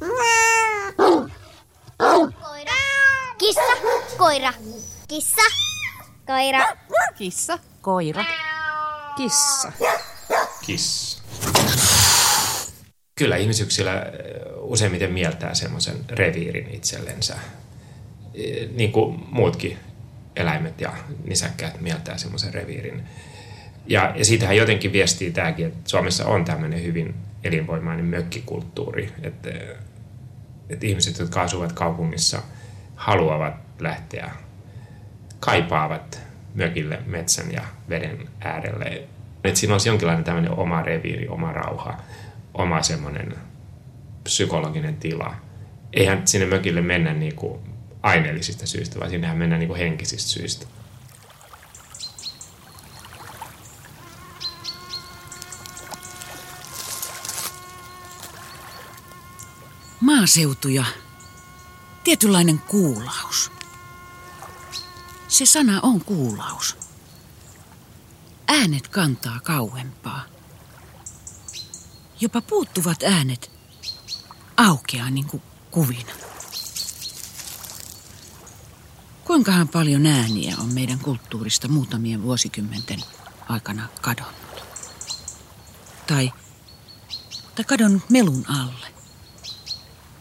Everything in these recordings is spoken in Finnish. Koira. Kissa. Koira. Kissa. Koira. Kissa. Koira. Kissa. Kissa. Kyllä ihmisyksilö useimmiten mieltää semmoisen reviirin itsellensä. Niin kuin muutkin eläimet ja nisäkkäät mieltää semmoisen reviirin. Ja siitähän jotenkin viestii tämäkin, että Suomessa on tämmöinen hyvin elinvoimainen mökkikulttuuri. Että ihmiset, jotka asuvat kaupungissa, haluavat lähteä, kaipaavat mökille metsän ja veden äärelle. Että siinä olisi jonkinlainen tämmöinen oma reviiri, oma rauha, oma semmoinen psykologinen tila. Eihän sinne mökille mennä niin kuin aineellisista syistä, vaan sinnehän mennään niin kuin henkisistä syistä. Maaseutuja. Tietynlainen kuulaus. Se sana on kuulaus. Äänet kantaa kauempaa. Jopa puuttuvat äänet aukeaa niin kuin kuvina. Kuinkahan paljon ääniä on meidän kulttuurista muutamien vuosikymmenten aikana kadonnut? Tai kadonnut melun alle.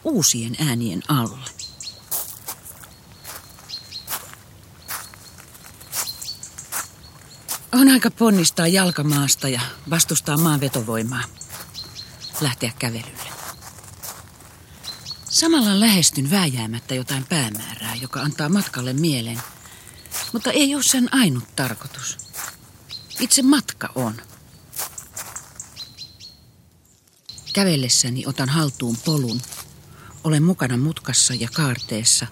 Uusien äänien alle. On aika ponnistaa jalkamaasta ja vastustaa maan vetovoimaa. Lähteä kävelylle. Samalla lähestyn vääjäämättä jotain päämäärää, joka antaa matkalle mielen, mutta ei ole sen ainut tarkoitus. Itse matka on. Kävellessäni otan haltuun polun. Olen mukana mutkassa ja kaarteessa,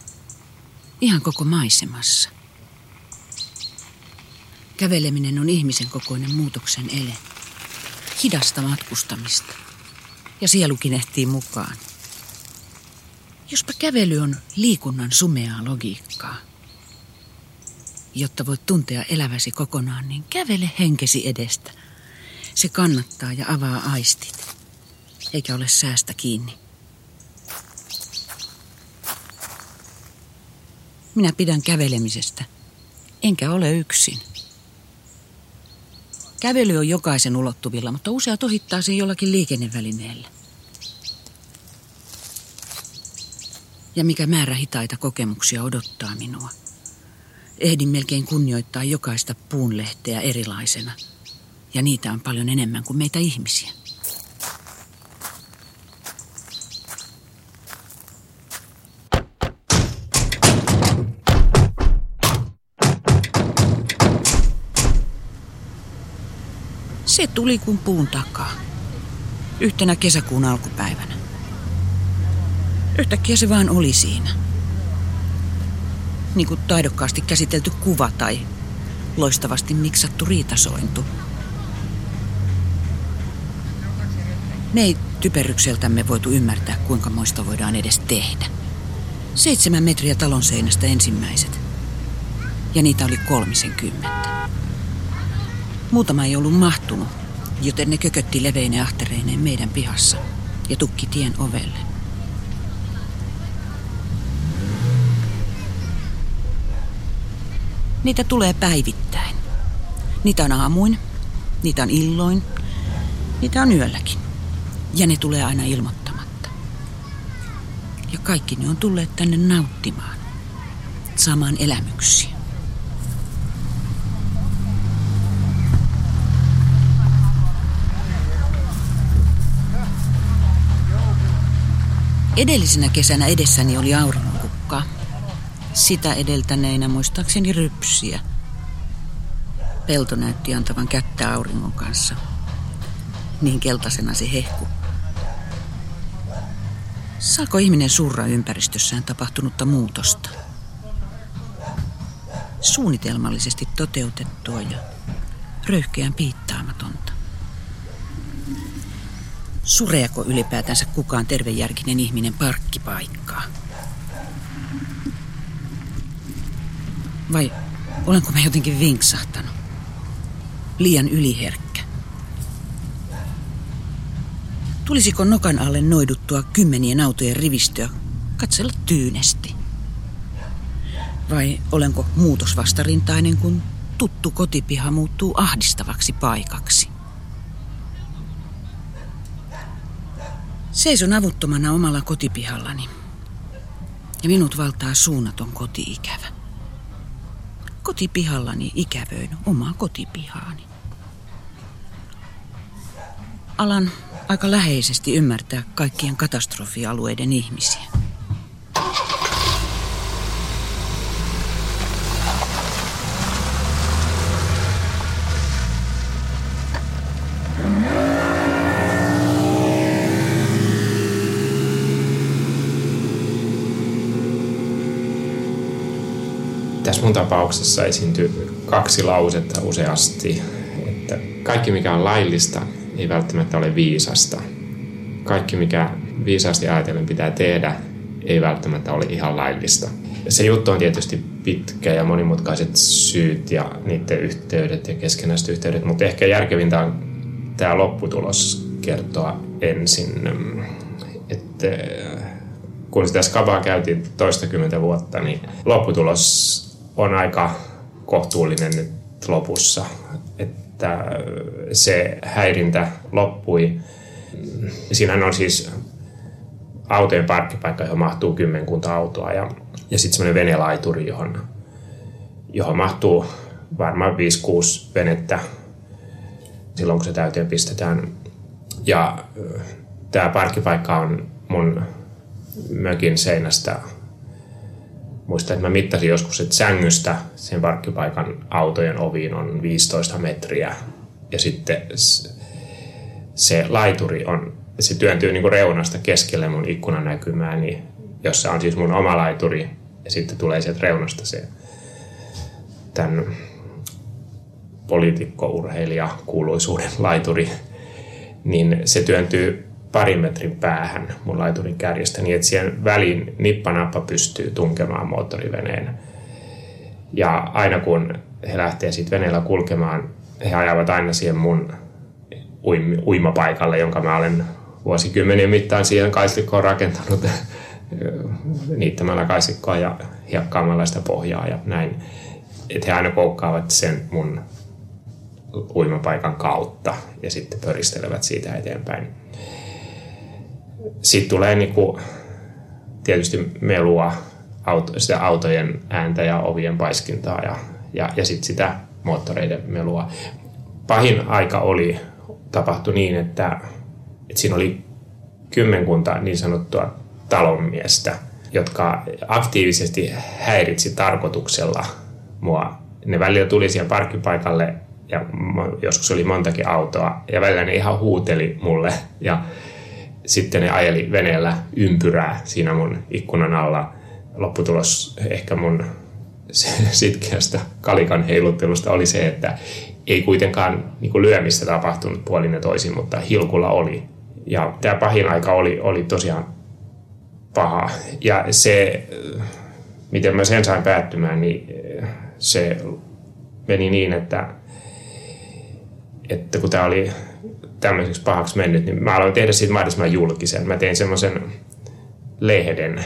ihan koko maisemassa. Käveleminen on ihmisen kokoinen muutoksen ele, hidasta matkustamista, ja sielu kinehtii mukaan. Jospa kävely on liikunnan sumeaa logiikkaa. Jotta voit tuntea eläväsi kokonaan, niin kävele henkesi edestä. Se kannattaa ja avaa aistit, eikä ole säästä kiinni. Minä pidän kävelemisestä, enkä ole yksin. Kävely on jokaisen ulottuvilla, mutta useat ohittaa sen jollakin liikennevälineellä. Ja mikä määrä hitaita kokemuksia odottaa minua. Ehdin melkein kunnioittaa jokaista puunlehteä erilaisena. Ja niitä on paljon enemmän kuin meitä ihmisiä. Se tuli kuin puun takaa, yhtenä kesäkuun alkupäivänä. Yhtäkkiä se vaan oli siinä. Niin kuin taidokkaasti käsitelty kuva tai loistavasti miksattu riitasointu. Me ei typerrykseltämme voitu ymmärtää, kuinka moista voidaan edes tehdä. 7 metriä talon seinästä ensimmäiset. Ja niitä oli 30. Muutama ei ollut mahtunut, joten ne kökötti leveineen ahtereineen meidän pihassa ja tukki tien ovelle. Niitä tulee päivittäin. Niitä on aamuin, niitä on illoin, niitä on yölläkin. Ja ne tulee aina ilmoittamatta. Ja kaikki ne on tulleet tänne nauttimaan, saamaan elämyksiä. Edellisenä kesänä edessäni oli auringonkukka. Sitä edeltäneinä muistaakseni rypsiä. Pelto näytti antavan kättä auringon kanssa. Niin keltaisena se hehku. Saako ihminen surra ympäristössään tapahtunutta muutosta? Suunnitelmallisesti toteutettua ja röyhkeän piittaamatonta. Sureako ylipäätänsä kukaan tervejärkinen ihminen parkkipaikkaa? Vai olenko mä jotenkin vinksahtanut? Liian yliherkkä. Tulisiko nokan alle noiduttua kymmenien autojen rivistöä katsella tyynesti? Vai olenko muutosvastarintainen, kun tuttu kotipiha muuttuu ahdistavaksi paikaksi? Seison avuttomana omalla kotipihallani. Ja minut valtaa suunnaton koti-ikävä. Kotipihallani ikävöin omaa kotipihaani. Alan aika läheisesti ymmärtää kaikkien katastrofialueiden ihmisiä. Tässä mun tapauksessa esiintyy kaksi lausetta useasti, että kaikki mikä on laillista ei välttämättä ole viisasta. Kaikki mikä viisaasti ajatellen pitää tehdä ei välttämättä ole ihan laillista. Se juttu on tietysti pitkä ja monimutkaiset syyt ja niiden yhteydet ja keskenäiset yhteydet, mutta ehkä järkevintä on tämä lopputulos kertoa ensin. Että kun sitä skabaa käytiin toistakymmentä vuotta, niin lopputulos on aika kohtuullinen nyt lopussa, että se häirintä loppui. Siinähän on siis autojen parkkipaikka, johon mahtuu kymmenkunta autoa ja sitten semmoinen venelaituri, johon mahtuu varmaan 5-6 venettä silloin, kun se täyteen pistetään. Ja tämä parkkipaikka on mun mökin seinästä. Muistan, että mä mittasin joskus, että sängystä sen parkkipaikan autojen oviin on 15 metriä. Ja sitten se laituri se työntyy niin kuin reunasta keskelle mun ikkunanäkymääni, niin jossa on siis mun oma laituri. Ja sitten tulee sieltä reunasta se tämän poliitikko-urheilija-kuuluisuuden laituri. Niin se työntyy parin metrin päähän mun laiturin kärjestä, niin että siihen väliin nippanappa pystyy tunkemaan moottoriveneen. Ja aina kun he lähtee siitä veneellä kulkemaan, he ajavat aina siihen mun uimapaikalle, jonka mä olen vuosikymmenien mittaan siihen kaislikkoon rakentanut niittämällä kaislikkoa ja hiekkaamalla sitä pohjaa ja näin. Että he aina koukkaavat sen mun uimapaikan kautta ja sitten pöristelevät siitä eteenpäin. Siitä tulee niinku tietysti melua, sitä autojen ääntä ja ovien paiskintaa ja sitten sitä moottoreiden melua. Pahin aika tapahtui niin, että siinä oli kymmenkunta niin sanottua talonmiestä, jotka aktiivisesti häiritsi tarkoituksella mua. Ne välillä tuli siihen parkkipaikalle ja joskus oli montakin autoa ja välillä ne ihan huuteli mulle ja sitten ne ajeli veneellä ympyrää siinä mun ikkunan alla. Lopputulos ehkä mun sitkeästä kalikan heiluttelusta oli se, että ei kuitenkaan niin lyömistä tapahtunut puolin ja toisin, mutta hilkulla oli. Ja tämä pahin aika oli tosiaan paha. Ja se, miten mä sen sain päättymään, niin se meni niin, että kun tämä oli tämmöiseksi pahaksi mennyt, niin mä aloin tehdä siitä mahdollisimman julkisen. Mä tein semmoisen lehden,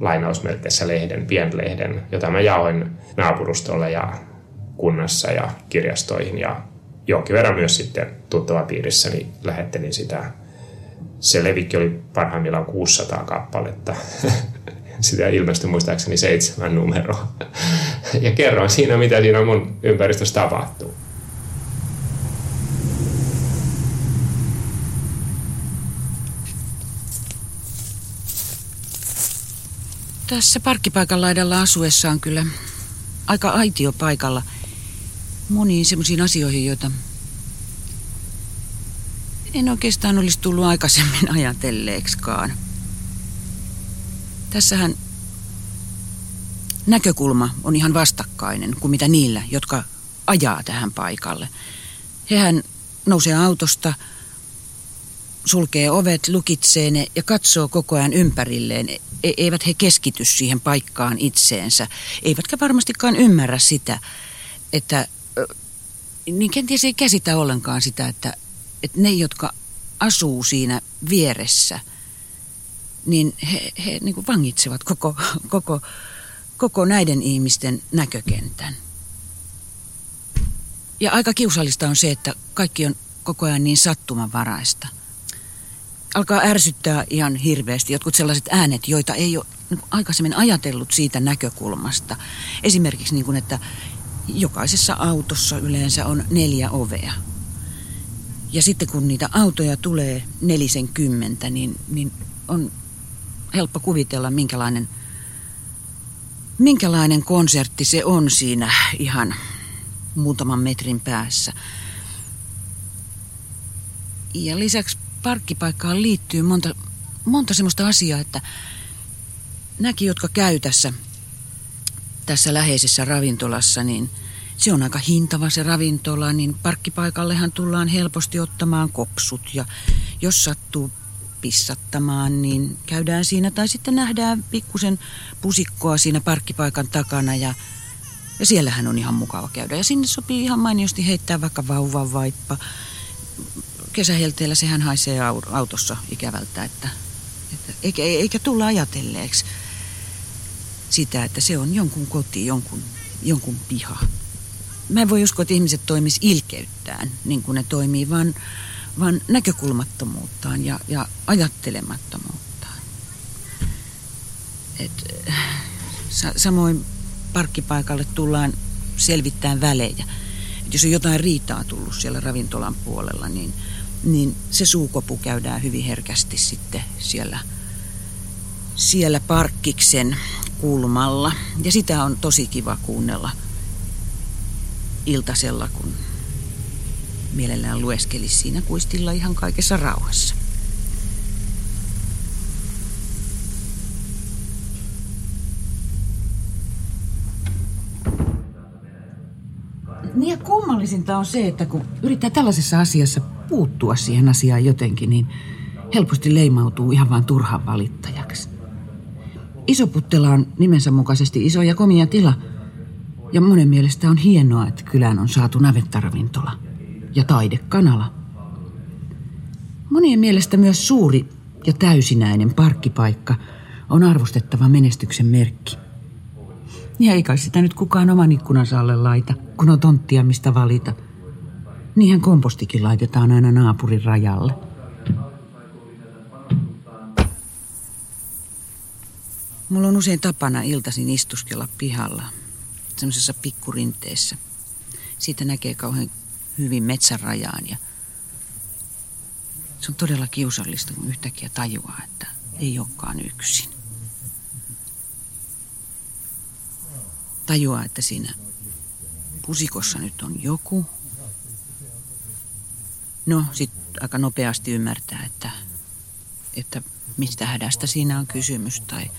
lainausmerkeissä lehden, pienlehden, jota mä jaoin naapurustolle ja kunnassa ja kirjastoihin ja jonkin verran myös sitten tuttavapiirissä, niin lähettelin sitä. Se levikki oli parhaimmillaan 600 kappaletta. Sitä ilmestyi muistaakseni 7 numeroa. Ja kerroin siinä, mitä siinä mun ympäristössä tapahtuu. Tässä parkkipaikan laidalla asuessa on kyllä aika aitio paikalla moniin semmoisiin asioihin, joita en oikeastaan olisi tullut aikaisemmin ajatelleeksikaan. Tässähän näkökulma on ihan vastakkainen kuin mitä niillä, jotka ajaa tähän paikalle. Hehän nousee autosta, sulkee ovet, lukitsee ne ja katsoo koko ajan ympärilleen. Eivät he keskity siihen paikkaan itseensä, eivätkä varmastikaan ymmärrä sitä, että niin kenties ei käsitä ollenkaan sitä, että ne, jotka asuu siinä vieressä, niin he niin kuin vangitsevat koko näiden ihmisten näkökentän. Ja aika kiusallista on se, että kaikki on koko ajan niin sattumanvaraista. Alkaa ärsyttää ihan hirveästi jotkut sellaiset äänet, joita ei ole aikaisemmin ajatellut siitä näkökulmasta. Esimerkiksi niin kuin, että jokaisessa autossa yleensä on 4 ovea. Ja sitten kun niitä autoja tulee 40, niin on helppo kuvitella, minkälainen konsertti se on siinä ihan muutaman metrin päässä. Ja lisäksi parkkipaikkaan liittyy monta semmoista asiaa, että näki, jotka käy tässä läheisessä ravintolassa, niin se on aika hintava se ravintola, niin parkkipaikallehan tullaan helposti ottamaan kopsut ja jos sattuu pissattamaan, niin käydään siinä tai sitten nähdään pikkusen pusikkoa siinä parkkipaikan takana ja siellähän on ihan mukava käydä ja sinne sopii ihan mainiosti heittää vaikka vauvan vaippa. Kesähelteellä sehän haisee autossa ikävältä, että eikä tulla ajatelleeksi sitä, että se on jonkun koti, jonkun piha. Mä en voi uskoa, että ihmiset toimis ilkeyttään, niin kuin ne toimii, vaan näkökulmattomuuttaan ja ajattelemattomuuttaan. Samoin parkkipaikalle tullaan selvittämään välejä. Et jos on jotain riitaa tullut siellä ravintolan puolella, niin se suukopu käydään hyvin herkästi sitten siellä parkkiksen kulmalla. Ja sitä on tosi kiva kuunnella iltasella, kun mielellään lueskelisi siinä kuistilla ihan kaikessa rauhassa. Niin ja kummallisinta on se, että kun yrittää tällaisessa asiassa puuttua siihen asiaan jotenkin, niin helposti leimautuu ihan vaan turhan valittajaksi. Isoputtela on nimensä mukaisesti iso ja komea tila. Ja monen mielestä on hienoa, että kylään on saatu navettaravintola ja taidekanala. Monien mielestä myös suuri ja täysinäinen parkkipaikka on arvostettava menestyksen merkki. Ja ei kai sitä nyt kukaan oman ikkunansa alle laita, kun on tonttia mistä valita. Niinhän kompostikin laitetaan aina naapurin rajalle. Mulla on usein tapana iltaisin istuskella pihalla, semmoisessa pikkurinteessä. Siitä näkee kauhean hyvin metsän rajaan ja se on todella kiusallista, kun yhtäkkiä tajuaa, että ei olekaan yksin. Tajuaa, että siinä pusikossa nyt on joku. No, sit aika nopeasti ymmärtää, että mistä hädästä siinä on kysymys tai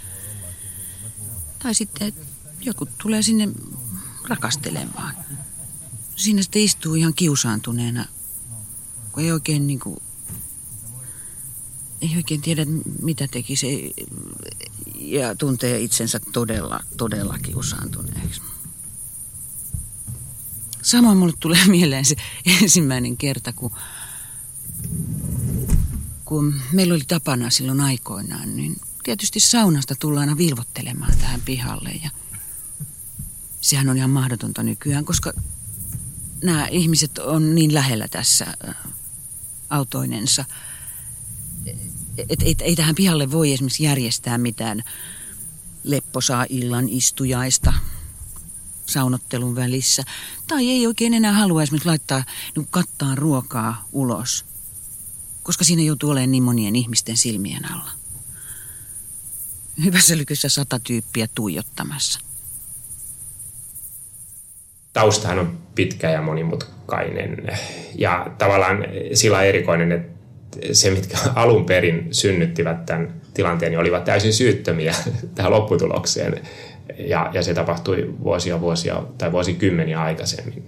sitten joku tulee sinne rakastelemaan. Siinä sitten istuu ihan kiusaantuneena, kun ei oikein, niin kuin, ei oikein tiedä, mitä tekisi. Ja tuntee itsensä todella, todella kiusaantuneeksi. Samoin mulle tulee mieleen se ensimmäinen kerta, kun meillä oli tapana silloin aikoinaan, niin tietysti saunasta tullaan aina vilvoittelemaan tähän pihalle. Ja sehän on ihan mahdotonta nykyään, koska nämä ihmiset on niin lähellä tässä autoinensa, että ei tähän pihalle voi esimerkiksi järjestää mitään lepposaa illan istujaista saunottelun välissä. Tai ei oikein enää halua esimerkiksi laittaa niin kattaan ruokaa ulos, koska siinä joutuu olemaan niin monien ihmisten silmien alla. Hyvässä lykyssä 100 tyyppiä tuijottamassa. Taustahan on pitkä ja monimutkainen ja tavallaan sillä erikoinen, että se, mitkä alun perin synnyttivät tämän tilanteen, niin olivat täysin syyttömiä tähän lopputulokseen. Ja se tapahtui vuosia tai vuosikymmeniä aikaisemmin.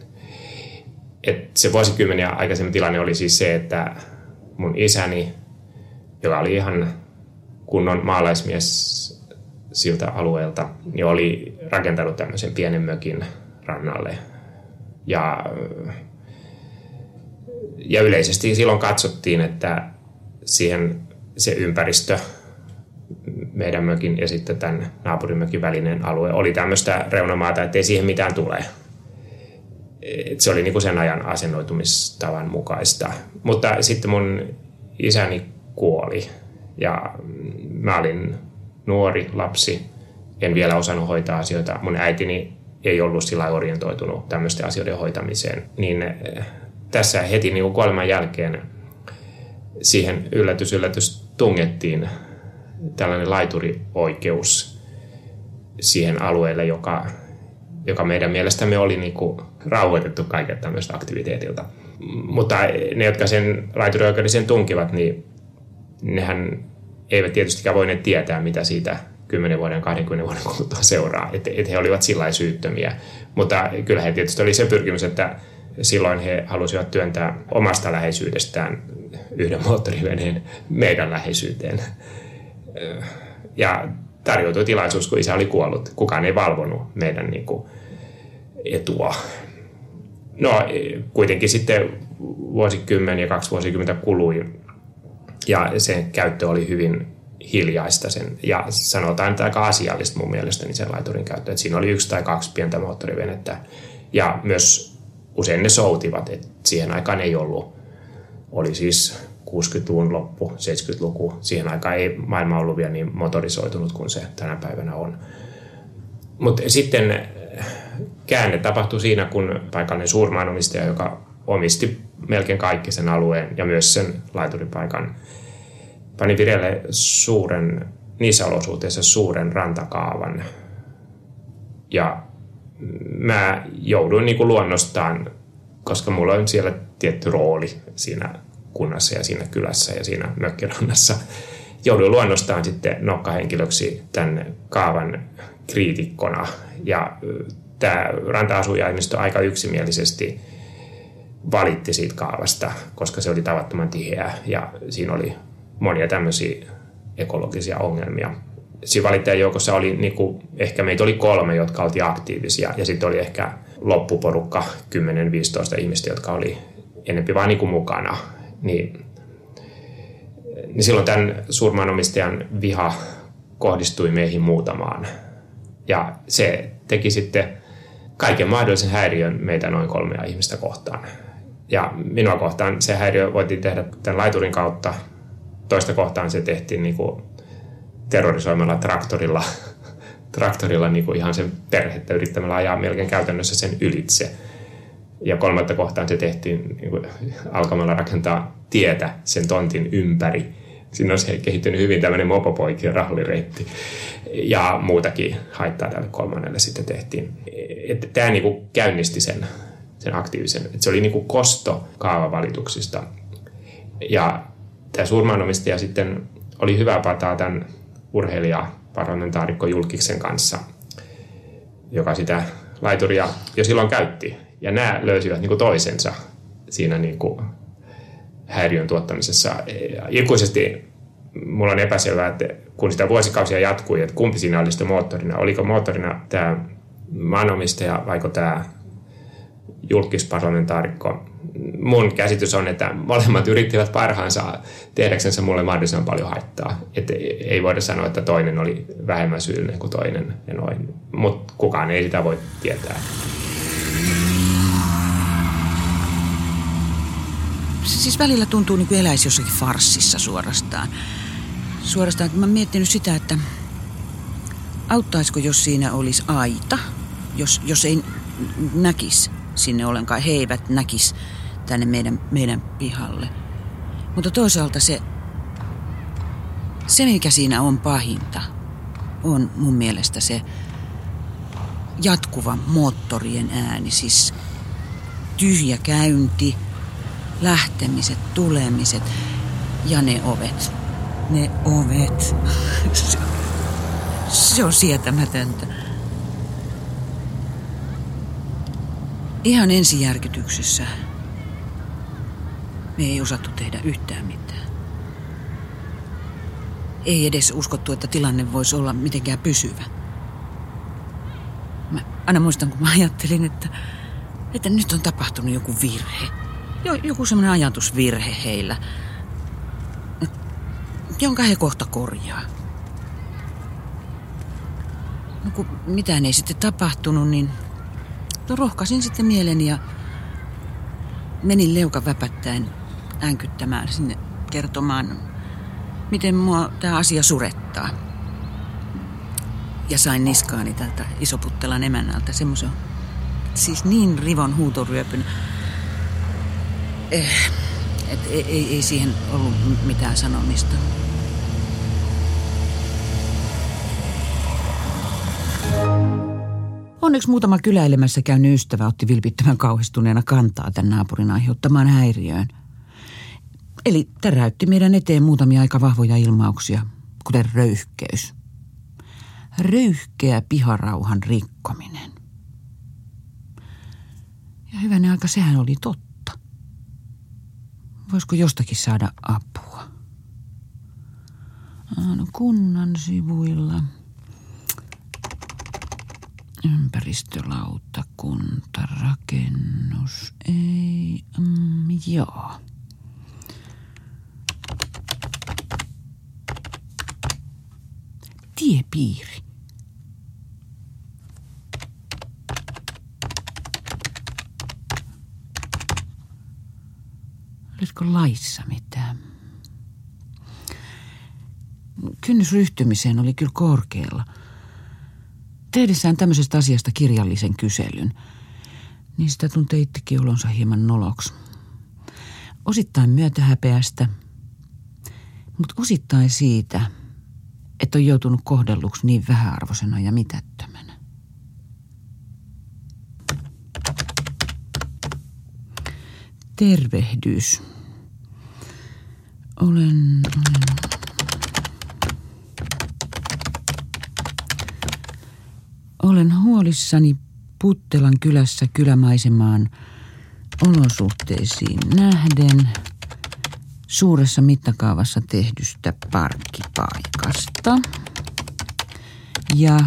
Et se vuosikymmeniä aikaisemmin tilanne oli siis se, että mun isäni, joka oli ihan kunnon maalaismies siltä alueelta, niin oli rakentanut tämmöisen pienen mökin rannalle. Ja yleisesti silloin katsottiin, että siihen se ympäristö meidän mökin ja sitten tämän naapurimökin välinen alue oli tämmöistä reunamaata, ettei siihen mitään tule. Et se oli niinku sen ajan asennoitumistavan mukaista. Mutta sitten mun isäni kuoli ja mä olin nuori lapsi, en vielä osannut hoitaa asioita. Mun äitini ei ollut sillä orientoitunut tämmöisten asioiden hoitamiseen. Niin tässä heti niinku kuoleman jälkeen siihen yllätys tungettiin tällainen laiturioikeus siihen alueelle, joka meidän mielestämme oli niin kuin rauhoitettu kaiken tämmöistä aktiviteetilta. Mutta ne, jotka sen laiturioikeudellisen tunkivat, niin nehän eivät tietystikään voineet tietää, mitä siitä 10 vuoden, 20 vuoden kuluttua seuraa. Että he olivat sillä syyttömiä. Mutta kyllä he tietysti oli se pyrkimys, että silloin he halusivat työntää omasta läheisyydestään yhden moottoriveneen meidän läheisyyteen. Ja tarjoutui tilaisuus, kun isä oli kuollut. Kukaan ei valvonut meidän niin kuin etua. No kuitenkin sitten vuosikymmeniä ja 2 vuosikymmentä kului ja sen käyttö oli hyvin hiljaista. Ja sanotaan, että aika asiallista mun mielestäni sen laiturin käyttö. Että siinä oli 1 tai 2 pientä moottorivenettä ja myös usein ne soutivat. Että siihen aikaan ei ollut, oli siis 60-luvun loppu, 70-luku. Siihen aikaan ei maailma ollut vielä niin motorisoitunut kuin se tänä päivänä on. Mutta sitten käänne tapahtui siinä, kun paikallinen suurmaanomistaja, joka omisti melkein kaikki sen alueen ja myös sen laituripaikan, pani vireille suuren, niissä olosuhteissa suuren rantakaavan. Ja mä jouduin niinku luonnostaan, koska mulla on siellä tietty rooli siinä kunnassa ja siinä kylässä ja siinä mökkirannassa. Jouduin luonnostaan sitten nokkahenkilöksi tämän kaavan kriitikkona. Ja tämä ranta-asujaimisto aika yksimielisesti valitti siitä kaavasta, koska se oli tavattoman tiheä ja siinä oli monia tämmöisiä ekologisia ongelmia. Siinä valittajan joukossa oli, niin kuin, ehkä meitä oli 3, jotka oltiin aktiivisia ja sitten oli ehkä loppuporukka 10-15 ihmistä, jotka oli enempi vaan niin kuin mukana. Niin silloin tämän suurmaanomistajan viha kohdistui meihin muutamaan. Ja se teki sitten kaiken mahdollisen häiriön meitä noin 3 ihmistä kohtaan. Ja minua kohtaan se häiriö voitiin tehdä tämän laiturin kautta. Toista kohtaan se tehtiin niin kuin terrorisoimalla traktorilla niin kuin ihan sen perhettä yrittämällä ajaa melkein käytännössä sen ylitse. Ja 3. kohtaan se tehtiin niin kuin alkamalla rakentaa tietä sen tontin ympäri. Siinä olisi kehittynyt hyvin tämmöinen mopopoikien rallireitti. Ja muutakin haittaa tälle 3. sitten tehtiin. Että tämä niin kuin käynnisti sen aktiivisen. Että se oli niin kuin kosto kaavavalituksista. Ja tämä suurmaanomistaja sitten oli hyvä pataa tämän urheilijaparlamentaarikko Julkiksen kanssa, joka sitä laituria jo silloin käytti. Ja nämä löysivät niinku toisensa siinä niinku häiriön tuottamisessa. Ikuisesti mulla on epäselvää, että kun sitä vuosikausia jatkui, että kumpi siinä oli sitä moottorina. Oliko moottorina tämä maanomistaja vai tämä julkisparlamentaarikko? Mun käsitys on, että molemmat yrittivät parhaansa tehdäksensä mulle mahdollisimman paljon haittaa. Et ei voida sanoa, että toinen oli vähemmän syyllinen kuin toinen. Mutta kukaan ei sitä voi tietää. Siis välillä tuntuu niin kuin eläisi jossakin farssissa suorastaan. Että mä oon miettinyt sitä, että auttaisiko, jos siinä olisi aita, jos ei näkisi sinne ollenkaan. He eivät näkisi tänne meidän pihalle. Mutta toisaalta se, mikä siinä on pahinta, on mun mielestä se jatkuva moottorien ääni. Siis tyhjä käynti. Lähtemiset, tulemiset ja ne ovet. Ne ovet. Se on sietämätöntä. Ihan ensijärkytyksessä me ei osattu tehdä yhtään mitään. Ei edes uskottu, että tilanne voisi olla mitenkään pysyvä. Mä aina muistan, kun mä ajattelin, että nyt on tapahtunut joku virhe. Joku semmoinen ajatusvirhe heillä. jonka he kohta korjaa. No kun mitään ei sitten tapahtunut, niin rohkasin sitten mieleni ja menin leuka väpättäen äänkyttämään sinne kertomaan, miten mua tämä asia surettaa. Ja sain niskaani tältä Isoputtelan emännältä semmoisen, siis niin rivon huutoryöpyn, että ei siihen ollut mitään sanomista. Onneksi muutama kyläilemässä käynyt ystävä otti vilpittömän kauhistuneena kantaa tämän naapurin aiheuttamaan häiriöön. Eli täräytti meidän eteen muutamia aika vahvoja ilmauksia, kuten röyhkeys. Röyhkeä piharauhan rikkominen. Ja hyvänä aika, sehän oli totta. Voisiko jostakin saada apua? No, kunnan sivuilla. Ympäristölautakunta, rakennus, ei, joo. Tiepiiri. Olisiko laissa mitään? Kynnys ryhtymiseen oli kyllä korkealla. Tehdessään tämmöisestä asiasta kirjallisen kyselyn, niin sitä tuntee itsekin olonsa hieman noloksi. Osittain myötähäpeästä, mutta osittain siitä, että on joutunut kohdelluksi niin vähäarvoisena ja mitättömänä. Tervehdys. Olen... Olen huolissani Puttelan kylässä kylämaisemaan olosuhteisiin nähden suuressa mittakaavassa tehdystä parkkipaikasta ja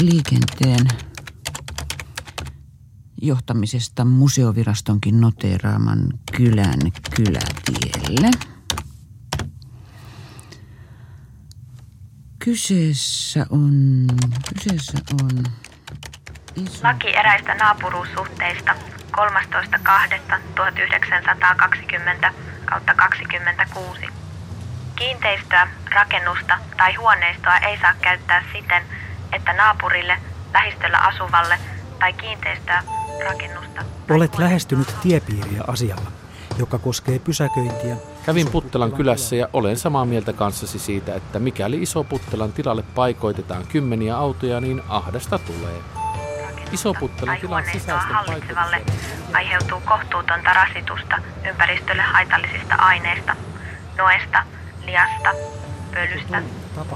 liikenteen johtamisesta museovirastonkin noteeraaman kylän kylätielle. Kyseessä on... Laki eräistä naapuruussuhteista 13.2.1920/26. Kiinteistöä, rakennusta tai huoneistoa ei saa käyttää siten, että naapurille, lähistöllä asuvalle tai kiinteistöä, rakennusta... Olet lähestynyt tiepiiriä asialla, joka koskee pysäköintiä. Kävin Puttelan kylässä ja olen samaa mieltä kanssasi siitä, että mikäli Iso-Puttelan tilalle paikoitetaan kymmeniä autoja, niin ahdasta tulee. Iso-Puttelan tilan sisäisten hallitsevalle aiheutuu kohtuutonta rasitusta ympäristölle haitallisista aineista, noesta, liasta, pölystä,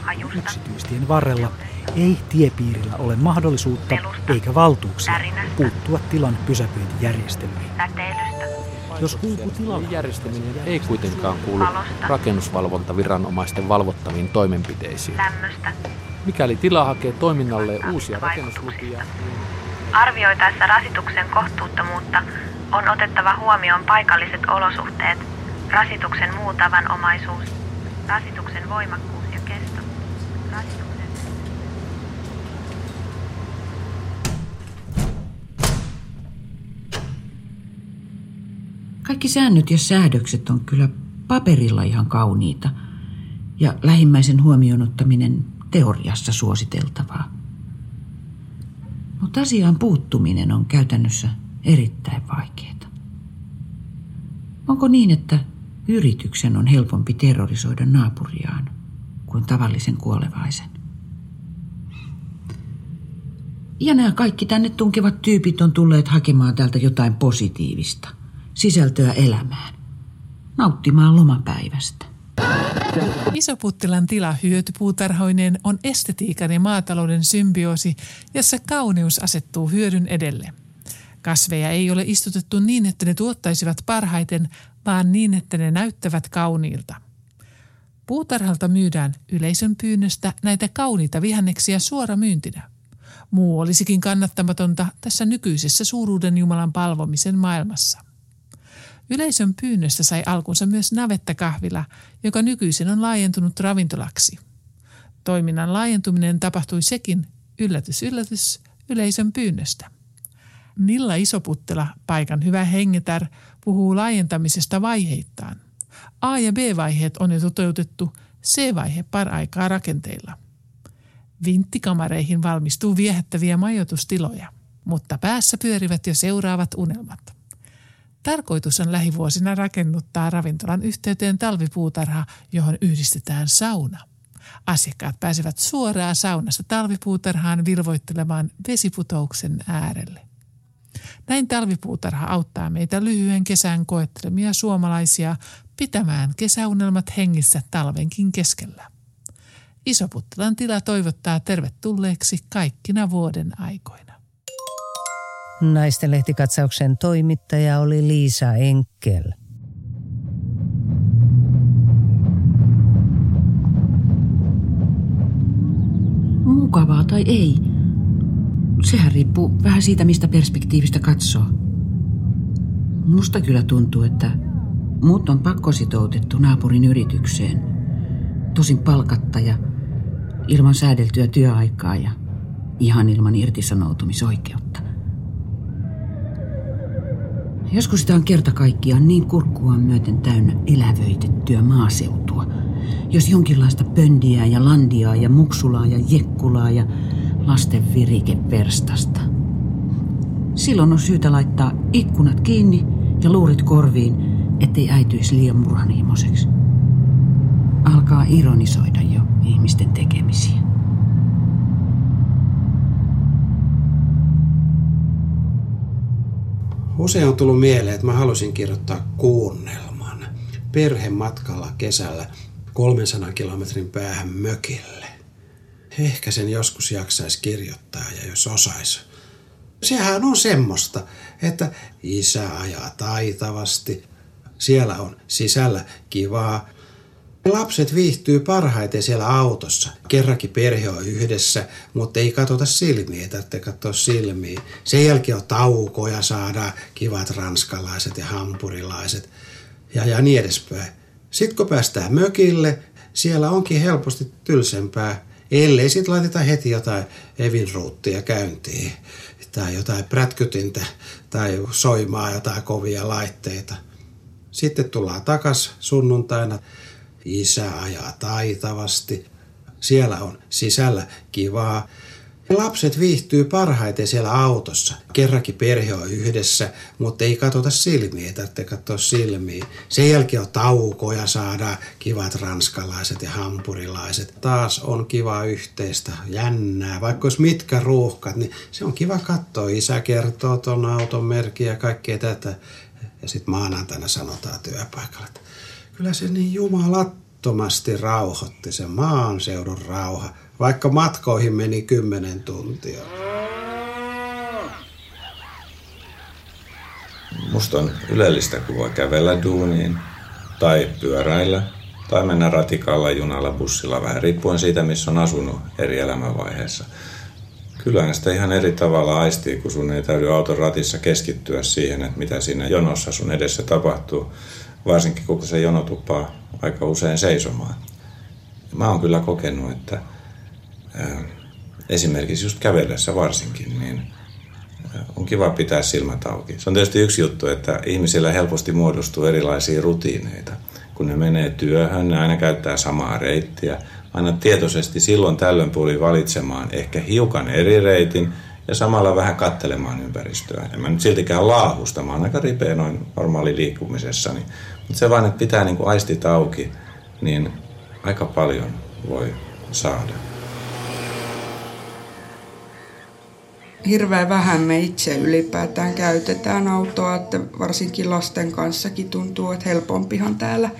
hajusta. Yksityistien varrella ei tiepiirillä ole mahdollisuutta eikä valtuuksia puuttua tilan pysäköintijärjestelmiin. Jos kulkutilan järjestäminen ei kuitenkaan kuulu rakennusvalvontaviranomaisten valvottaviin toimenpiteisiin. Mikäli tila hakee toiminnalle uusia rakennuslupia... Arvioitaessa rasituksen kohtuuttomuutta on otettava huomioon paikalliset olosuhteet, rasituksen muu tavanomaisuus, rasituksen voimakkuus ja kesto. Kaikki säännöt ja säädökset on kyllä paperilla ihan kauniita ja lähimmäisen huomioon ottaminen teoriassa suositeltavaa. Mutta asiaan puuttuminen on käytännössä erittäin vaikeaa. Onko niin, että yrityksen on helpompi terrorisoida naapuriaan kuin tavallisen kuolevaisen? Ja nämä kaikki tänne tunkevat tyypit on tulleet hakemaan täältä jotain positiivista. Sisältöä elämään. Nauttimaan lomapäivästä. Isoputtelan tila hyötypuutarhoineen on estetiikan ja maatalouden symbioosi, jossa kauneus asettuu hyödyn edelle. Kasveja ei ole istutettu niin, että ne tuottaisivat parhaiten, vaan niin, että ne näyttävät kauniilta. Puutarhalta myydään yleisön pyynnöstä näitä kauniita vihanneksia suoramyyntinä. Muu olisikin kannattamatonta tässä nykyisessä suuruuden Jumalan palvomisen maailmassa. Yleisön pyynnöstä sai alkunsa myös navettakahvila, joka nykyisin on laajentunut ravintolaksi. Toiminnan laajentuminen tapahtui sekin, yllätys yllätys, yleisön pyynnöstä. Nilla Isoputtela, paikan hyvä hengetär, puhuu laajentamisesta vaiheittain. A- ja B-vaiheet on jo toteutettu, C-vaihe paraikaa rakenteilla. Vinttikamereihin valmistuu viehättäviä majoitustiloja, mutta päässä pyörivät jo seuraavat unelmat. Tarkoitus on lähivuosina rakennuttaa ravintolan yhteyteen talvipuutarha, johon yhdistetään sauna. Asiakkaat pääsevät suoraan saunasta talvipuutarhaan virvoittelemaan vesiputouksen äärelle. Näin talvipuutarha auttaa meitä lyhyen kesän koettelemia suomalaisia pitämään kesäunelmat hengissä talvenkin keskellä. Isoputtelan tila toivottaa tervetulleeksi kaikkina vuoden aikoina. Naisten lehtikatsauksen toimittaja oli Liisa Enkel. Mukavaa tai ei? Sehän riippuu vähän siitä, mistä perspektiivistä katsoo. Musta kyllä tuntuu, että muut on pakkositoutettu naapurin yritykseen. Tosin palkatta ja ilman säädeltyä työaikaa ja ihan ilman irtisanoutumisoikeutta. Joskus sitä on kerta kaikkiaan niin kurkkuaan myöten täynnä elävöitettyä maaseutua. Jos jonkinlaista pöndiä ja landiaa ja muksulaa ja jekkulaa ja lasten virikeverstasta. Silloin on syytä laittaa ikkunat kiinni ja luurit korviin, ettei äityisi liian murhanhimoiseksi. Alkaa ironisoida jo ihmisten tekemisiä. Usein on tullut mieleen, että mä halusin kirjoittaa kuunnelman perhematkalla kesällä 300 kilometrin päähän mökille. Ehkä sen joskus jaksaisi kirjoittaa ja jos osaisi. Sehän on semmoista, että isä ajaa taitavasti. Siellä on sisällä kivaa. Lapset viihtyy parhaiten siellä autossa. Kerrankin perhe on yhdessä, mutta ei katsota silmiä. Ei tarvitse katsoa silmiä. Sen jälkeen on taukoja, saadaan kivat ranskalaiset ja hampurilaiset ja niin edespäin. Sitten kun päästään mökille, siellä onkin helposti tylsempää. Ellei sitten laiteta heti jotain evinruuttia käyntiin tai jotain prätkytintä tai soimaa jotain kovia laitteita. Sitten tullaan takas sunnuntaina. Isä ajaa taitavasti. Siellä on sisällä kivaa. Lapset viihtyy parhaiten siellä autossa. Kerrankin perhe on yhdessä, mutta ei katsota silmiä. Ei tarvitse katsoa silmiä. Sen jälkeen on taukoja, saadaan kivat ranskalaiset ja hampurilaiset. Taas on kivaa yhteistä, jännää. Vaikka olisi mitkä ruuhkat, niin se on kiva katsoa. Isä kertoo ton auton merkin ja kaikkea tätä. Ja sitten maanantaina sanotaan työpaikalla, että kyllä se niin jumalattomasti rauhoitti se maanseudun rauha. Vaikka matkoihin meni 10 tuntia. Musta on ylellistä, kun voi kävellä duuniin, tai pyöräillä, tai mennä ratikalla, junalla, bussilla, vähän riippuen siitä, missä on asunut eri elämänvaiheessa. Kyllähän sitä ihan eri tavalla aistii, kun sun ei täydy auton ratissa keskittyä siihen, että mitä siinä jonossa sun edessä tapahtuu, varsinkin kun se jono tuppaa aika usein seisomaan. Mä oon kyllä kokenut, että esimerkiksi just kävellessä varsinkin, niin on kiva pitää silmät auki. Se on tietysti yksi juttu, että ihmisillä helposti muodostuu erilaisia rutiineita. Kun ne menee työhön, ne aina käyttää samaa reittiä. Aina tietoisesti silloin tällöin puli valitsemaan ehkä hiukan eri reitin ja samalla vähän katselemaan ympäristöä. En mä nyt siltikään laahusta, mä oon aika ripeä noin normaali liikkumisessani. Mutta se vaan, että pitää niinku aistit auki, niin aika paljon voi saada. Hirveän vähän me itse ylipäätään käytetään autoa, että varsinkin lasten kanssakin tuntuu, että helpompihan täällä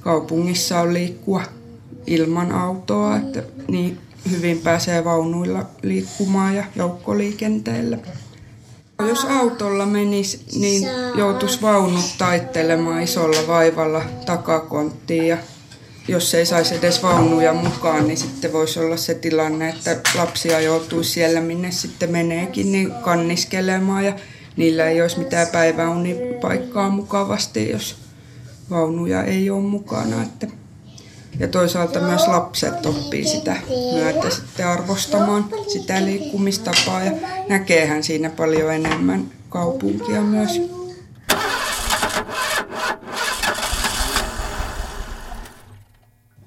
kaupungissa on liikkua ilman autoa, että niin hyvin pääsee vaunuilla liikkumaan ja joukkoliikenteellä. Jos autolla menisi, niin joutuisi vaunut taittelemaan isolla vaivalla takakonttiin ja jos ei saisi edes vaunuja mukaan, niin sitten voisi olla se tilanne, että lapsia joutuisi siellä, minne sitten meneekin, niin kanniskelemaan ja niillä ei olisi mitään päiväunipaikkaa mukavasti, jos vaunuja ei ole mukana. Että. Ja toisaalta myös lapset oppii sitä myötä sitten arvostamaan sitä liikkumistapaa ja näkeehän siinä paljon enemmän kaupunkia myös.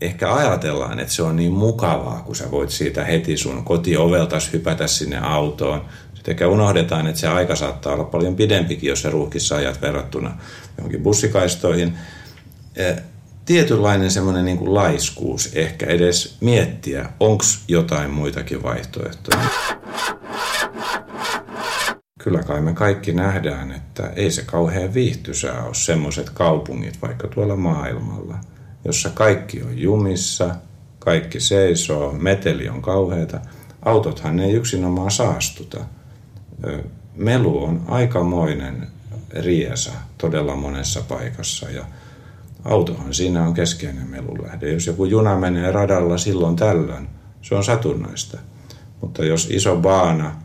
Ehkä ajatellaan, että se on niin mukavaa, kun sä voit siitä heti sun kotioveltas hypätä sinne autoon. Sitten ehkä unohdetaan, että se aika saattaa olla paljon pidempikin, jos sä ruuhkissa ajat verrattuna johonkin bussikaistoihin. Tietynlainen semmoinen niin kuin laiskuus ehkä edes miettiä, onko jotain muitakin vaihtoehtoja. Kyllä kai me kaikki nähdään, että ei se kauhean viihtysää ole semmoiset kaupungit vaikka tuolla maailmalla, jossa kaikki on jumissa, kaikki seisoo, meteli on kauheata. Autothan ei yksinomaan saastuta. Melu on aikamoinen riesa todella monessa paikassa ja autohan siinä on keskeinen melulähde. Jos joku juna menee radalla silloin tällöin, se on satunnaista. Mutta jos iso baana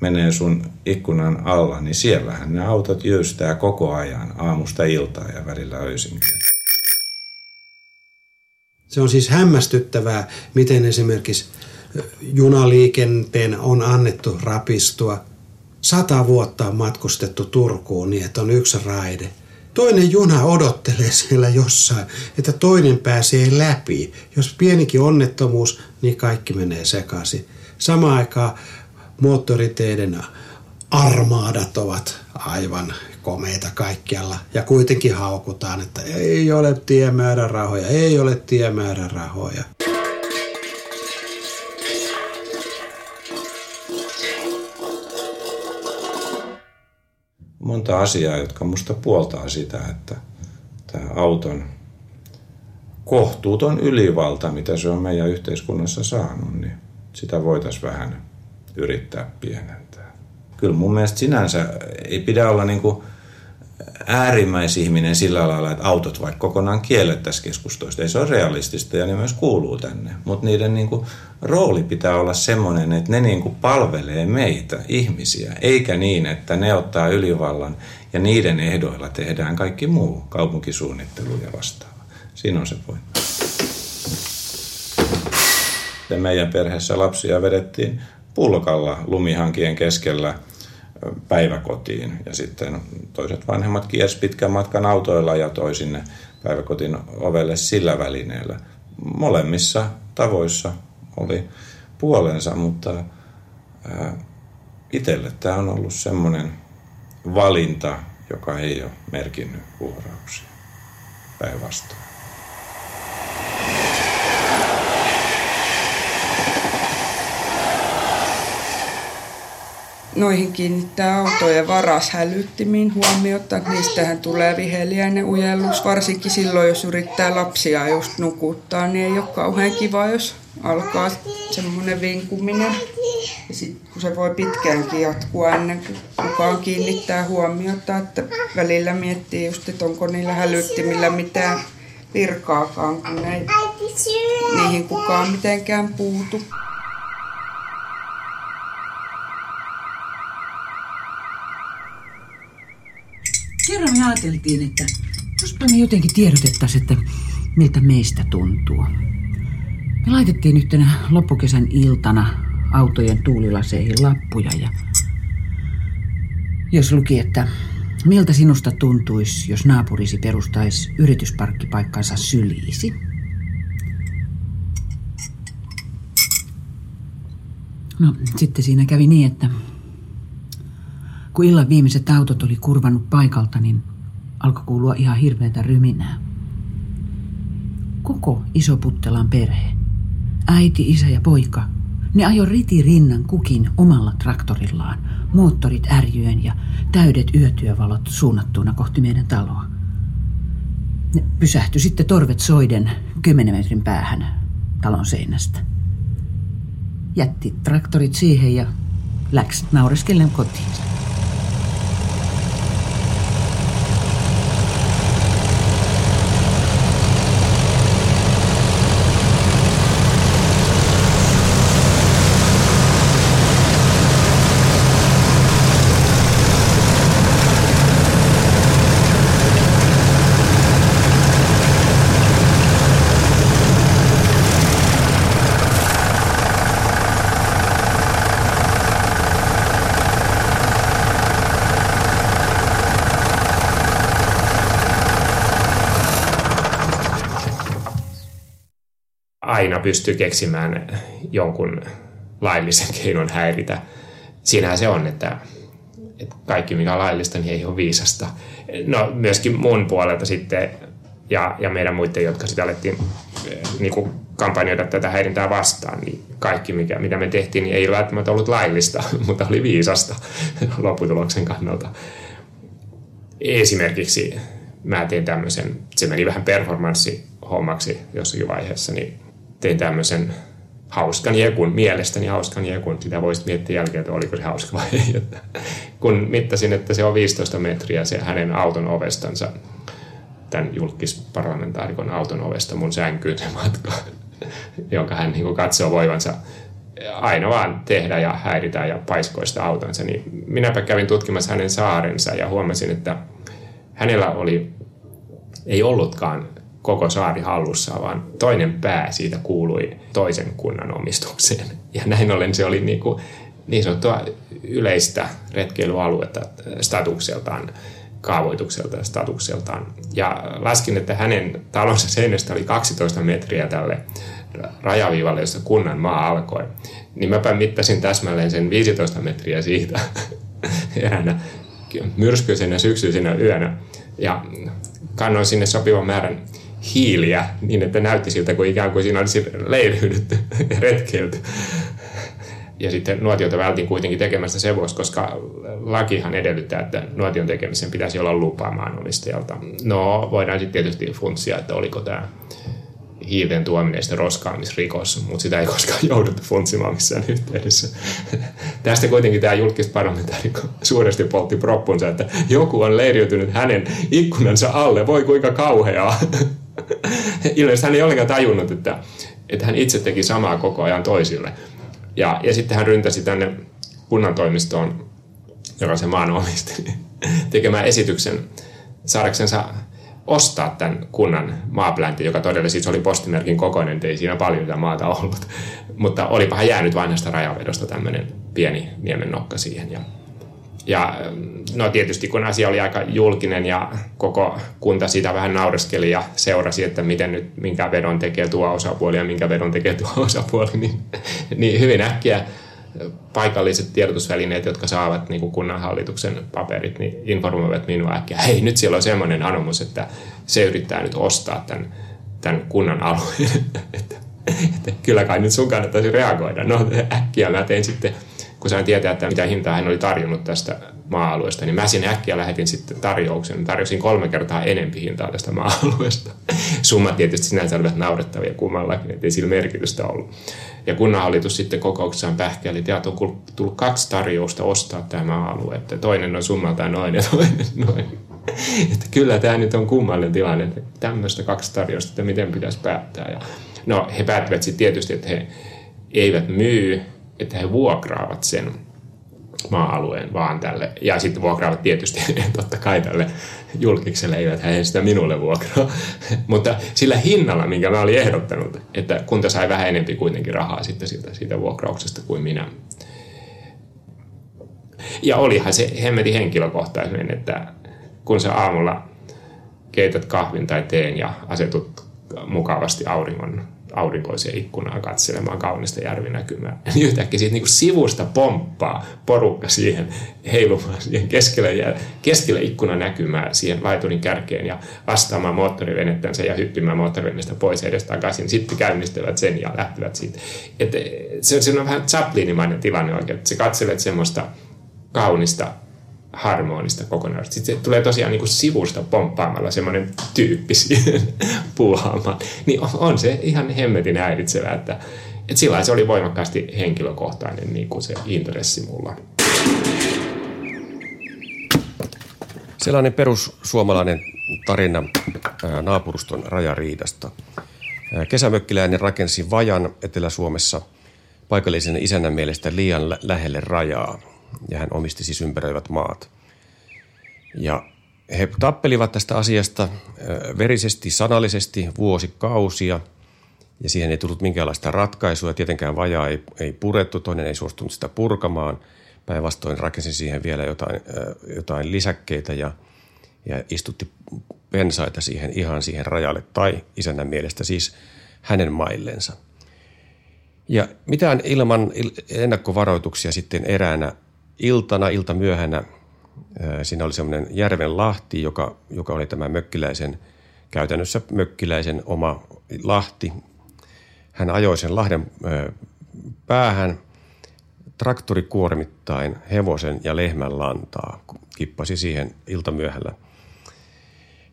menee sun ikkunan alla, niin siellähän ne autot jyystää koko ajan aamusta iltaan ja välillä öisinkin. Se on siis hämmästyttävää, miten esimerkiksi junaliikenteen on annettu rapistua. 100 vuotta on matkustettu Turkuun niin, että on yksi raide. Toinen juna odottelee siellä jossain, että toinen pääsee läpi. Jos pienikin onnettomuus, niin kaikki menee sekaisin. Samaan aikaan moottoriteiden armaadat ovat aivan komeita kaikkialla ja kuitenkin haukutaan, että ei ole tiemäärärahoja, ei ole tiemäärärahoja. Monta asiaa, jotka musta puoltaa sitä, että tämä auton kohtuuton ylivalta, mitä se on meidän yhteiskunnassa saanut, niin sitä voitaisiin vähän yrittää pienentää. Kyllä mun mielestä sinänsä ei pidä olla niinku äärimmäisihminen sillä lailla, että autot vaikka kokonaan kiellettäisiin keskustoista. Ei se ole realistista ja ne myös kuuluu tänne. Mutta niiden niinku rooli pitää olla semmoinen, että ne niinku palvelee meitä, ihmisiä, eikä niin, että ne ottaa ylivallan ja niiden ehdoilla tehdään kaikki muu kaupunkisuunnittelu ja vastaava. Siinä on se pointti. Ja meidän perheessä lapsia vedettiin pulkalla lumihankien keskellä päiväkotiin ja sitten toiset vanhemmat kiersi pitkän matkan autoilla ja toi sinne päiväkotin ovelle sillä välineellä. Molemmissa tavoissa oli puolensa, mutta itselle tämä on ollut semmoinen valinta, joka ei ole merkinnyt uhrauksia päinvastoin. Noihin kiinnittää autojen varashälyttimiin huomiota. Niistähän tulee viheliäinen ujellus. Varsinkin silloin, jos yrittää lapsia just nukuttaa, niin ei ole kauhean kiva, jos alkaa semmoinen vinkuminen. Ja sit, kun se voi pitkäänkin jatkua ennen kuin kukaan kiinnittää huomiota. Että välillä miettii just, että onko niillä hälyttimillä mitään virkaakaan, kun ei niihin kukaan mitenkään puutu. Kerran me ajateltiin, että jospa me jotenkin tiedotettaisiin, että miltä meistä tuntuu. Me laitettiin yhtenä loppukesän iltana autojen tuulilaseihin lappuja ja jos luki, että miltä sinusta tuntuisi, jos naapurisi perustaisi yritysparkkipaikkansa syliisi. No sitten siinä kävi niin, että kun illan viimeiset autot oli kurvannut paikalta, niin alkoi kuulua ihan hirveätä ryminää. Koko Iso-Puttelan perhe, äiti, isä ja poika, ne ajoi ritirinnan kukin omalla traktorillaan, moottorit ärjyen ja täydet yötyövalot suunnattuina kohti meidän taloa. Ne pysähtyi sitten torvet soiden 10 metrin päähän talon seinästä. Jätti traktorit siihen ja läksi naureskellen kotiin. aina pystyy keksimään jonkun laillisen keinon häiritä. Siinähän se on, että kaikki mikä on laillista, niin ei ole viisasta. No myöskin mun puolelta sitten ja meidän muiden, jotka sitten alettiin niin kampanjoida tätä häirintää vastaan, niin kaikki mitä me tehtiin, niin ei välttämättä ollut laillista, mutta oli viisasta lopputuloksen kannalta. Esimerkiksi mä tein tämmöisen, se meni vähän performanssihommaksi jossakin vaiheessa, niin tein tämmöisen hauskan jekun, mielestäni hauskan jekun. Sitä voisi miettiä jälkeen, että oliko se hauska vai ei. Että kun mittasin, että se on 15 metriä se hänen auton ovestansa, tämän julkkisparlamentaarikon auton ovesta mun sänkyyn se matka, jonka hän niin kuin katsoo voivansa aina vaan tehdä ja häiritä ja paiskoista autonsa, niin minäpä kävin tutkimassa hänen saarensa ja huomasin, että hänellä ei ollutkaan koko saari hallussaan, vaan toinen pää siitä kuului toisen kunnan omistukseen. Ja näin ollen se oli niin sanottua yleistä retkeilyaluetta statukseltaan, kaavoitukseltaan statukseltaan. Ja laskin, että hänen talonsa seinästä oli 12 metriä tälle rajaviivalle, jossa kunnan maa alkoi. Niin mäpä mittasin täsmälleen sen 15 metriä siitä eräänä myrskyisenä syksyisenä yönä. Ja kannoin sinne sopivan määrän hiiliä niin, että näytti siltä, kun ikään kuin siinä olisi leiryydytty ja retkeilty. Ja sitten nuotiota vältin kuitenkin tekemästä sen vuoksi, koska lakihan edellyttää, että nuotion tekemisen pitäisi olla lupa maanomistajalta. No, voidaan sitten tietysti funtsia, että oliko tämä hiilen tuominen sitten roskaamisrikos, mutta sitä ei koskaan jouduttu funtsimaan missään yhteydessä. Tästä kuitenkin tämä julkisparlamentaarikko suuresti poltti proppunsa, että joku on leiriytynyt hänen ikkunansa alle. Voi kuinka kauheaa! Ilmeisesti hän ei ollenkaan tajunnut, että hän itse teki samaa koko ajan toisille. Ja sitten hän ryntäsi tänne kunnantoimistoon, joka se maanomisti, tekemään esityksen saadaksensa ostaa tämän kunnan maapläntin, joka todella siis oli postimerkin kokoinen, ei siinä paljon sitä maata ollut. Mutta olipahan jäänyt vanhasta rajanvedosta tämmöinen pieni niemennokka siihen. Ja no tietysti kun asia oli aika julkinen ja koko kunta sitä vähän naureskeli ja seurasi, että miten nyt minkä vedon tekee tuo osapuoli ja minkä vedon tekee tuo osapuoli, niin hyvin äkkiä paikalliset tiedotusvälineet, jotka saavat niin kuin kunnanhallituksen paperit, niin informoivat minua äkkiä, hei nyt siellä on semmoinen anomus, että se yrittää nyt ostaa tämän kunnan alueen, että kyllä kai nyt sun kannattaisi reagoida. No äkkiä mä tein sitten, kun sain tietää, että mitä hintaa hän oli tarjonnut tästä maa-alueesta, niin mä sinne äkkiä lähetin sitten tarjouksen. Tarjosin 3 kertaa enempi hintaa tästä maa-alueesta. Summat tietysti sinänsä olivat naurettavia kummallakin, ettei sillä merkitystä ollut. Ja kunnanhallitus sitten kokouksessaan pähkäili, että on tullut 2 tarjousta ostaa tämä maa-alue. Että toinen on summaltaan noin ja toinen noin. Että kyllä tämä nyt on kummallinen tilanne, että tämmöistä 2 tarjousta, että miten pitäisi päättää. Ja no he päättivät sitten tietysti, että he eivät myy, että he vuokraavat sen maa-alueen vaan tälle. Ja sitten vuokraavat tietysti totta kai tälle julkikselle, eivät he sitä minulle vuokraa. Mutta sillä hinnalla, minkä mä olin ehdottanut, että kunta sai vähän enemmän kuitenkin rahaa sitten siitä vuokrauksesta kuin minä. Ja olihan se hemmetin henkilökohtainen, että kun sä aamulla keität kahvin tai teen ja asetut mukavasti aurinkoiseen ikkunaan katselemaan kaunista järvinäkymää. Niin yhtäkkiä siitä niin kuin sivusta pomppaa porukka siihen heilumaan siihen keskelle ikkunanäkymää siihen laiturin kärkeen ja vastaamaan moottorivenettänsä ja hyppimään moottoriveneestä pois edestakaisin. Sitten käynnistävät sen ja lähtevät siitä. Että se on vähän Chaplinimainen tilanne oikein. Sä katselet semmoista kaunista harmonista kokonaisuutta. Sitten se tulee tosiaan niin kuin sivusta pomppaamalla semmoinen tyyppi siihen puuhaamaan. Niin on se ihan hemmetin häiritsevää, että sillä se oli voimakkaasti henkilökohtainen niin kuin se intressi mulla. Sellainen perussuomalainen tarina naapuruston rajariidasta. Kesämökkiläinen rakensi vajan Etelä-Suomessa paikallisen isännän mielestä liian lähelle rajaa. Ja hän omisti siis ympäröivät maat. Ja he tappelivat tästä asiasta verisesti, sanallisesti vuosikausia. Ja siihen ei tullut minkäänlaista ratkaisua. Tietenkään vajaa ei purettu, toinen ei suostunut sitä purkamaan. Päinvastoin rakensi siihen vielä jotain lisäkkeitä ja istutti pensaita siihen ihan siihen rajalle. Tai isännän mielestä siis hänen maillensa. Ja mitään ilman ennakkovaroituksia sitten eräänä iltamyöhänä, siinä oli semmoinen järvenlahti, joka oli tämä mökkiläisen, käytännössä mökkiläisen oma lahti. Hän ajoi sen lahden päähän traktorikuormittain hevosen ja lehmän lantaa, kippasi siihen iltamyöhällä,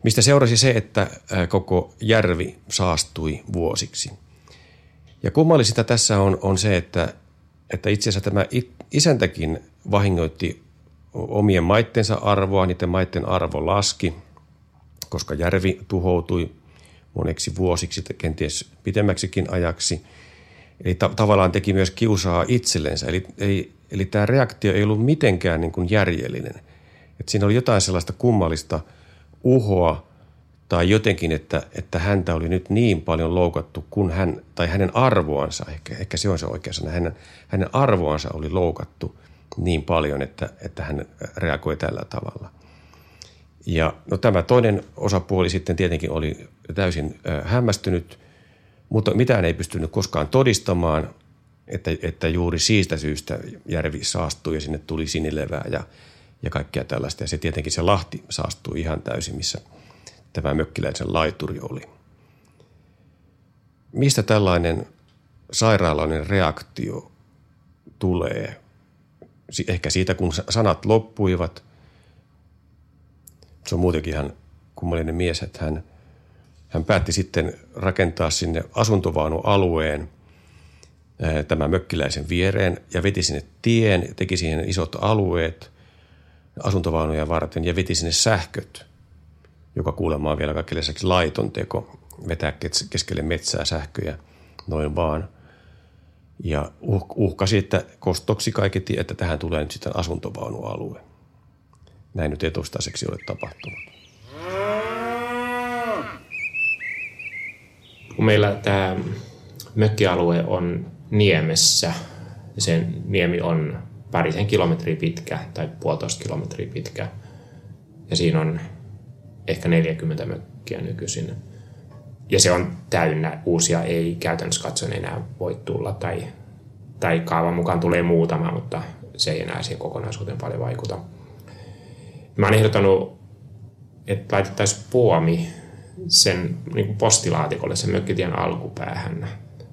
mistä seurasi se, että koko järvi saastui vuosiksi. Ja kummallisinta tässä on se, että itse asiassa tämä isäntäkin vahingoitti omien maittensa arvoa, niiden maitten arvo laski, koska järvi tuhoutui moneksi vuosiksi, kenties pitemmäksikin ajaksi. Eli tavallaan teki myös kiusaa itsellensä. Eli tämä reaktio ei ollut mitenkään niin kuin järjellinen. Et siinä oli jotain sellaista kummallista uhoa tai jotenkin, että häntä oli nyt niin paljon loukattu kuin hän, tai hänen arvoansa, ehkä se on se oikea sana, hänen arvoansa oli loukattu niin paljon, että hän reagoi tällä tavalla. Ja no tämä toinen osapuoli sitten tietenkin oli täysin hämmästynyt, mutta mitään ei pystynyt koskaan todistamaan, että juuri siitä syystä järvi saastui ja sinne tuli sinilevää ja kaikkea tällaista. Ja se tietenkin se lahti saastui ihan täysin, missä tämä mökkiläisen laituri oli. Mistä tällainen sairaalainen reaktio tulee? Ehkä siitä, kun sanat loppuivat. Se on muutenkin ihan kummallinen mies, että hän päätti sitten rakentaa sinne asuntovaunualueen tämän mökkiläisen viereen ja veti sinne tien ja teki siihen isot alueet asuntovaunuja varten ja veti sinne sähköt, joka kuulemma on vielä kaikille lisäksi laiton teko, vetää keskelle metsää sähköjä noin vaan. Ja uhkasi, että kostoksi kaiketi, että tähän tulee nyt sitten asuntovaunualue. Näin nyt ei toistaiseksi ole tapahtunut. Meillä tämä mökkialue on niemessä. Sen niemi on parisen kilometriä pitkä tai 1,5 kilometriä pitkä. Ja siinä on ehkä 40 mökkiä nykyisin. Ja se on täynnä. Uusia ei käytännössä katsoen enää voi tulla. Tai kaavan mukaan tulee muutama, mutta se ei enää siihen kokonaisuuteen paljon vaikuta. Mä oon ehdottanut, että laitettaisiin puomi sen niin kuin postilaatikolle sen mökkitien alkupäähän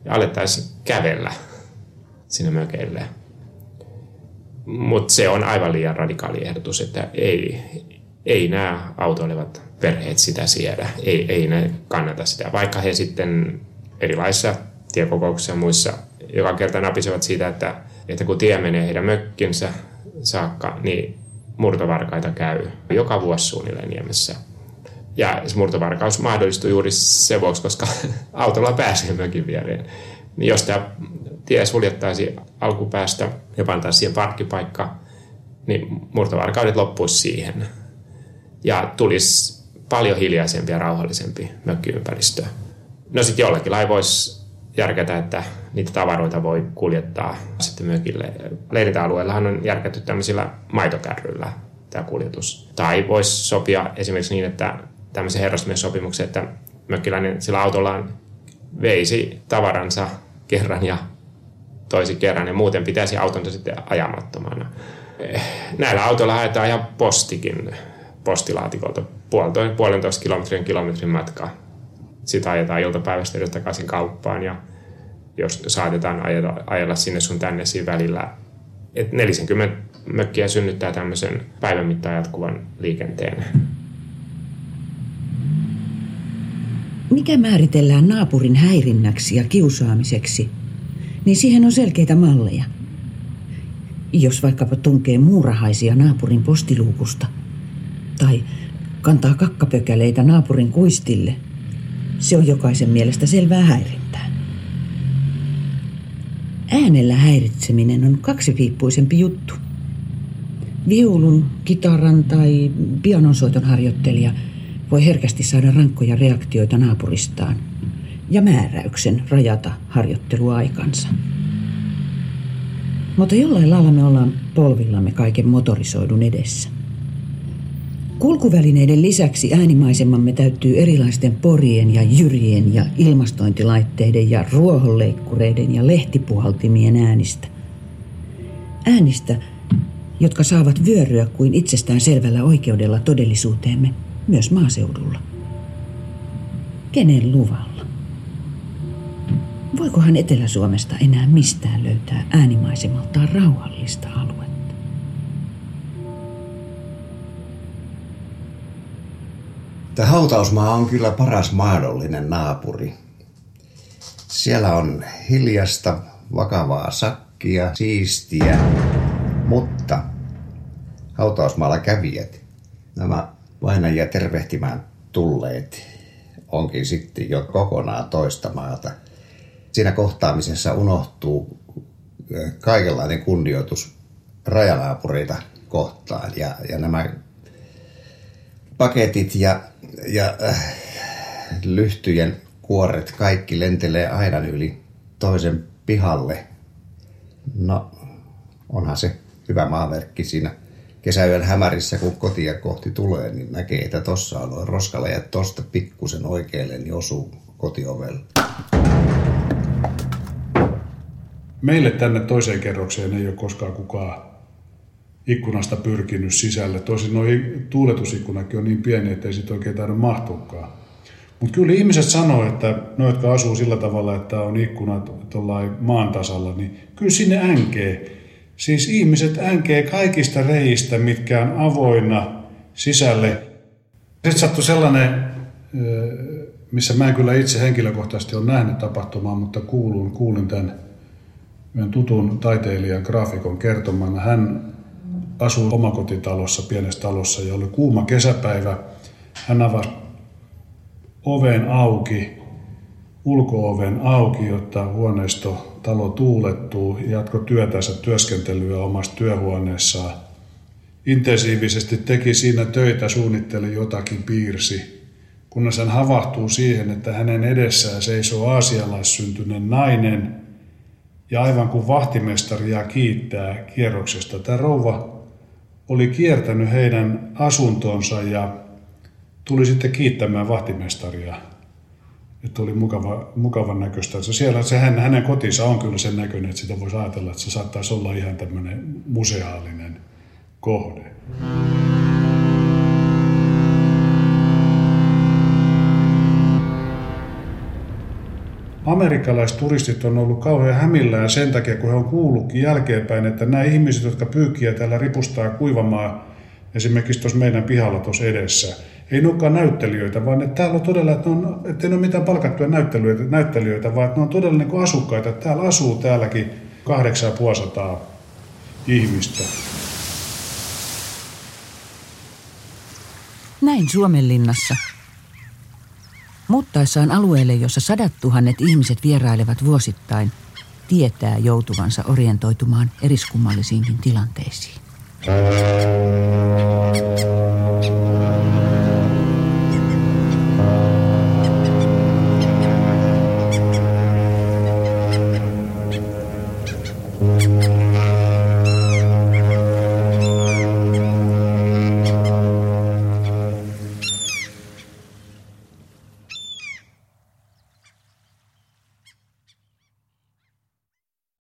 ja alettaisiin kävellä sinne mökeille. Mutta se on aivan liian radikaali ehdotus, että ei nämä autoilevat perheet sitä siedä, ei ne kannata sitä. Vaikka he sitten erilaisissa tiekokouksissa ja muissa joka kerta napisevat siitä, että kun tie menee heidän mökkinsä saakka, niin murtovarkaita käy joka vuosi suunnilleen niemessä. Ja se murtovarkaus mahdollistuu juuri se vuoksi, koska autolla pääsee mökin viereen. Niin jos tämä tie suljettaisiin alkupäästä ja pantaisiin siihen parkkipaikka, niin murtovarkaudet loppuisi siihen. Ja tulisi paljon hiljaisempi ja rauhallisempi mökkiympäristö. No sitten jollakin lailla voisi järkätä, että niitä tavaroita voi kuljettaa sitten mökille. Leirintäalueellahan on järkätty tämmöisillä maitokärryillä tämä kuljetus. Tai voisi sopia esimerkiksi niin, että tämmöisen herrasmiessopimuksen, että mökkiläinen sillä autollaan veisi tavaransa kerran ja toisi kerran ja muuten pitäisi autonsa sitten ajamattomana. Näillä autoilla haetaan ihan postikin postilaatikolta 1,5–1,5 kilometrin matkaa. Sitä ajetaan iltapäivästä edes takaisin kauppaan ja jos saatetaan ajella sinne sun tänne siinä välillä. 40 mökkiä synnyttää tämmöisen päivän mittaan jatkuvan liikenteen. Mikä määritellään naapurin häirinnäksi ja kiusaamiseksi, niin siihen on selkeitä malleja. Jos vaikkapa tunkee muurahaisia naapurin postiluukusta tai kantaa kakkapökäleitä naapurin kuistille, se on jokaisen mielestä selvää häirintää. Äänellä häiritseminen on kaksipiippuisempi juttu. Viulun, kitaran tai pianonsoiton harjoittelija voi herkästi saada rankkoja reaktioita naapuristaan ja määräyksen rajata harjoitteluaikansa. Mutta jollain lailla me ollaan polvillamme kaiken motorisoidun edessä. Kulkuvälineiden lisäksi äänimaisemamme täyttyy erilaisten porien ja jyrien ja ilmastointilaitteiden ja ruohonleikkureiden ja lehtipuhaltimien äänistä. Äänistä, jotka saavat vyöryä kuin itsestään selvällä oikeudella todellisuuteemme, myös maaseudulla. Kenen luvalla? Voikohan Etelä-Suomesta enää mistään löytää äänimaisemaltaan rauhallista aluetta? Tämä hautausmaa on kyllä paras mahdollinen naapuri. Siellä on hiljasta, vakavaa sakkia, siistiä, mutta hautausmaalla kävijät, nämä vainajia tervehtimään tulleet, onkin sitten jo kokonaan toista maata. Siinä kohtaamisessa unohtuu kaikenlainen kunnioitus rajanaapureita kohtaan ja nämä paketit ja lyhtyjen kuoret, kaikki lentelee aidan yli toisen pihalle. No, onhan se hyvä maamerkki siinä kesäyön hämärissä, kun kotia kohti tulee, niin näkee, että tossa on roskalla ja tosta pikkusen oikealle, niin osuu kotiovelle. Meille tänne toiseen kerrokseen ei ole koskaan kukaan ikkunasta pyrkinyt sisälle. Tosin nuo tuuletusikkunakin on niin pieni, ettei siitä oikein taida mahtuakaan. Mutta kyllä ihmiset sanoo, että ne, jotka asuu sillä tavalla, että on ikkunat tuollain maan tasalla, niin kyllä sinne änkee. Siis ihmiset änkee kaikista reistä, mitkä on avoinna sisälle. Sitten sattui sellainen, missä mä en kyllä itse henkilökohtaisesti ole nähnyt tapahtumaa, mutta kuulin tämän meidän tutun taiteilijan graafikon kertomaan. Hän asui omakotitalossa, pienessä talossa, ja oli kuuma kesäpäivä. Hän avasi oven auki, ulko-oven auki, jotta huoneisto, talo tuulettuu, jatkoi työtänsä, työskentelyä omassa työhuoneessaan. Intensiivisesti teki siinä töitä, suunnitteli jotakin, piirsi, kunnes hän havahtuu siihen, että hänen edessään seisoo aasialaissyntyinen nainen, ja aivan kuin vahtimestaria kiittää kierroksesta. Tämä rouva oli kiertänyt heidän asuntonsa ja tuli sitten kiittämään vahtimestaria. Että oli mukavan näköistä. Siellä hänen kotinsa on kyllä sen näköinen, että sitä voisi ajatella, että se saattaisi olla ihan tämmöinen museaalinen kohde. Amerikkalaiset turistit on ollut kauhean hämillään sen takia, kun he on kuullutkin jälkeenpäin, että nämä ihmiset, jotka pyykkiä täällä ripustaa kuivamaan, esimerkiksi tuossa meidän pihalla tuossa edessä, ei olekaan näyttelijöitä, vaan että täällä on todella, että ne ole mitään palkattuja näyttelijöitä, vaan että ne on todella niin kuin asukkaita. Täällä asuu täälläkin 850 ihmistä. Näin Suomenlinnassa. Muuttaessaan alueelle, jossa 100 000 ihmiset vierailevat vuosittain, tietää joutuvansa orientoitumaan eriskummallisiinkin tilanteisiin.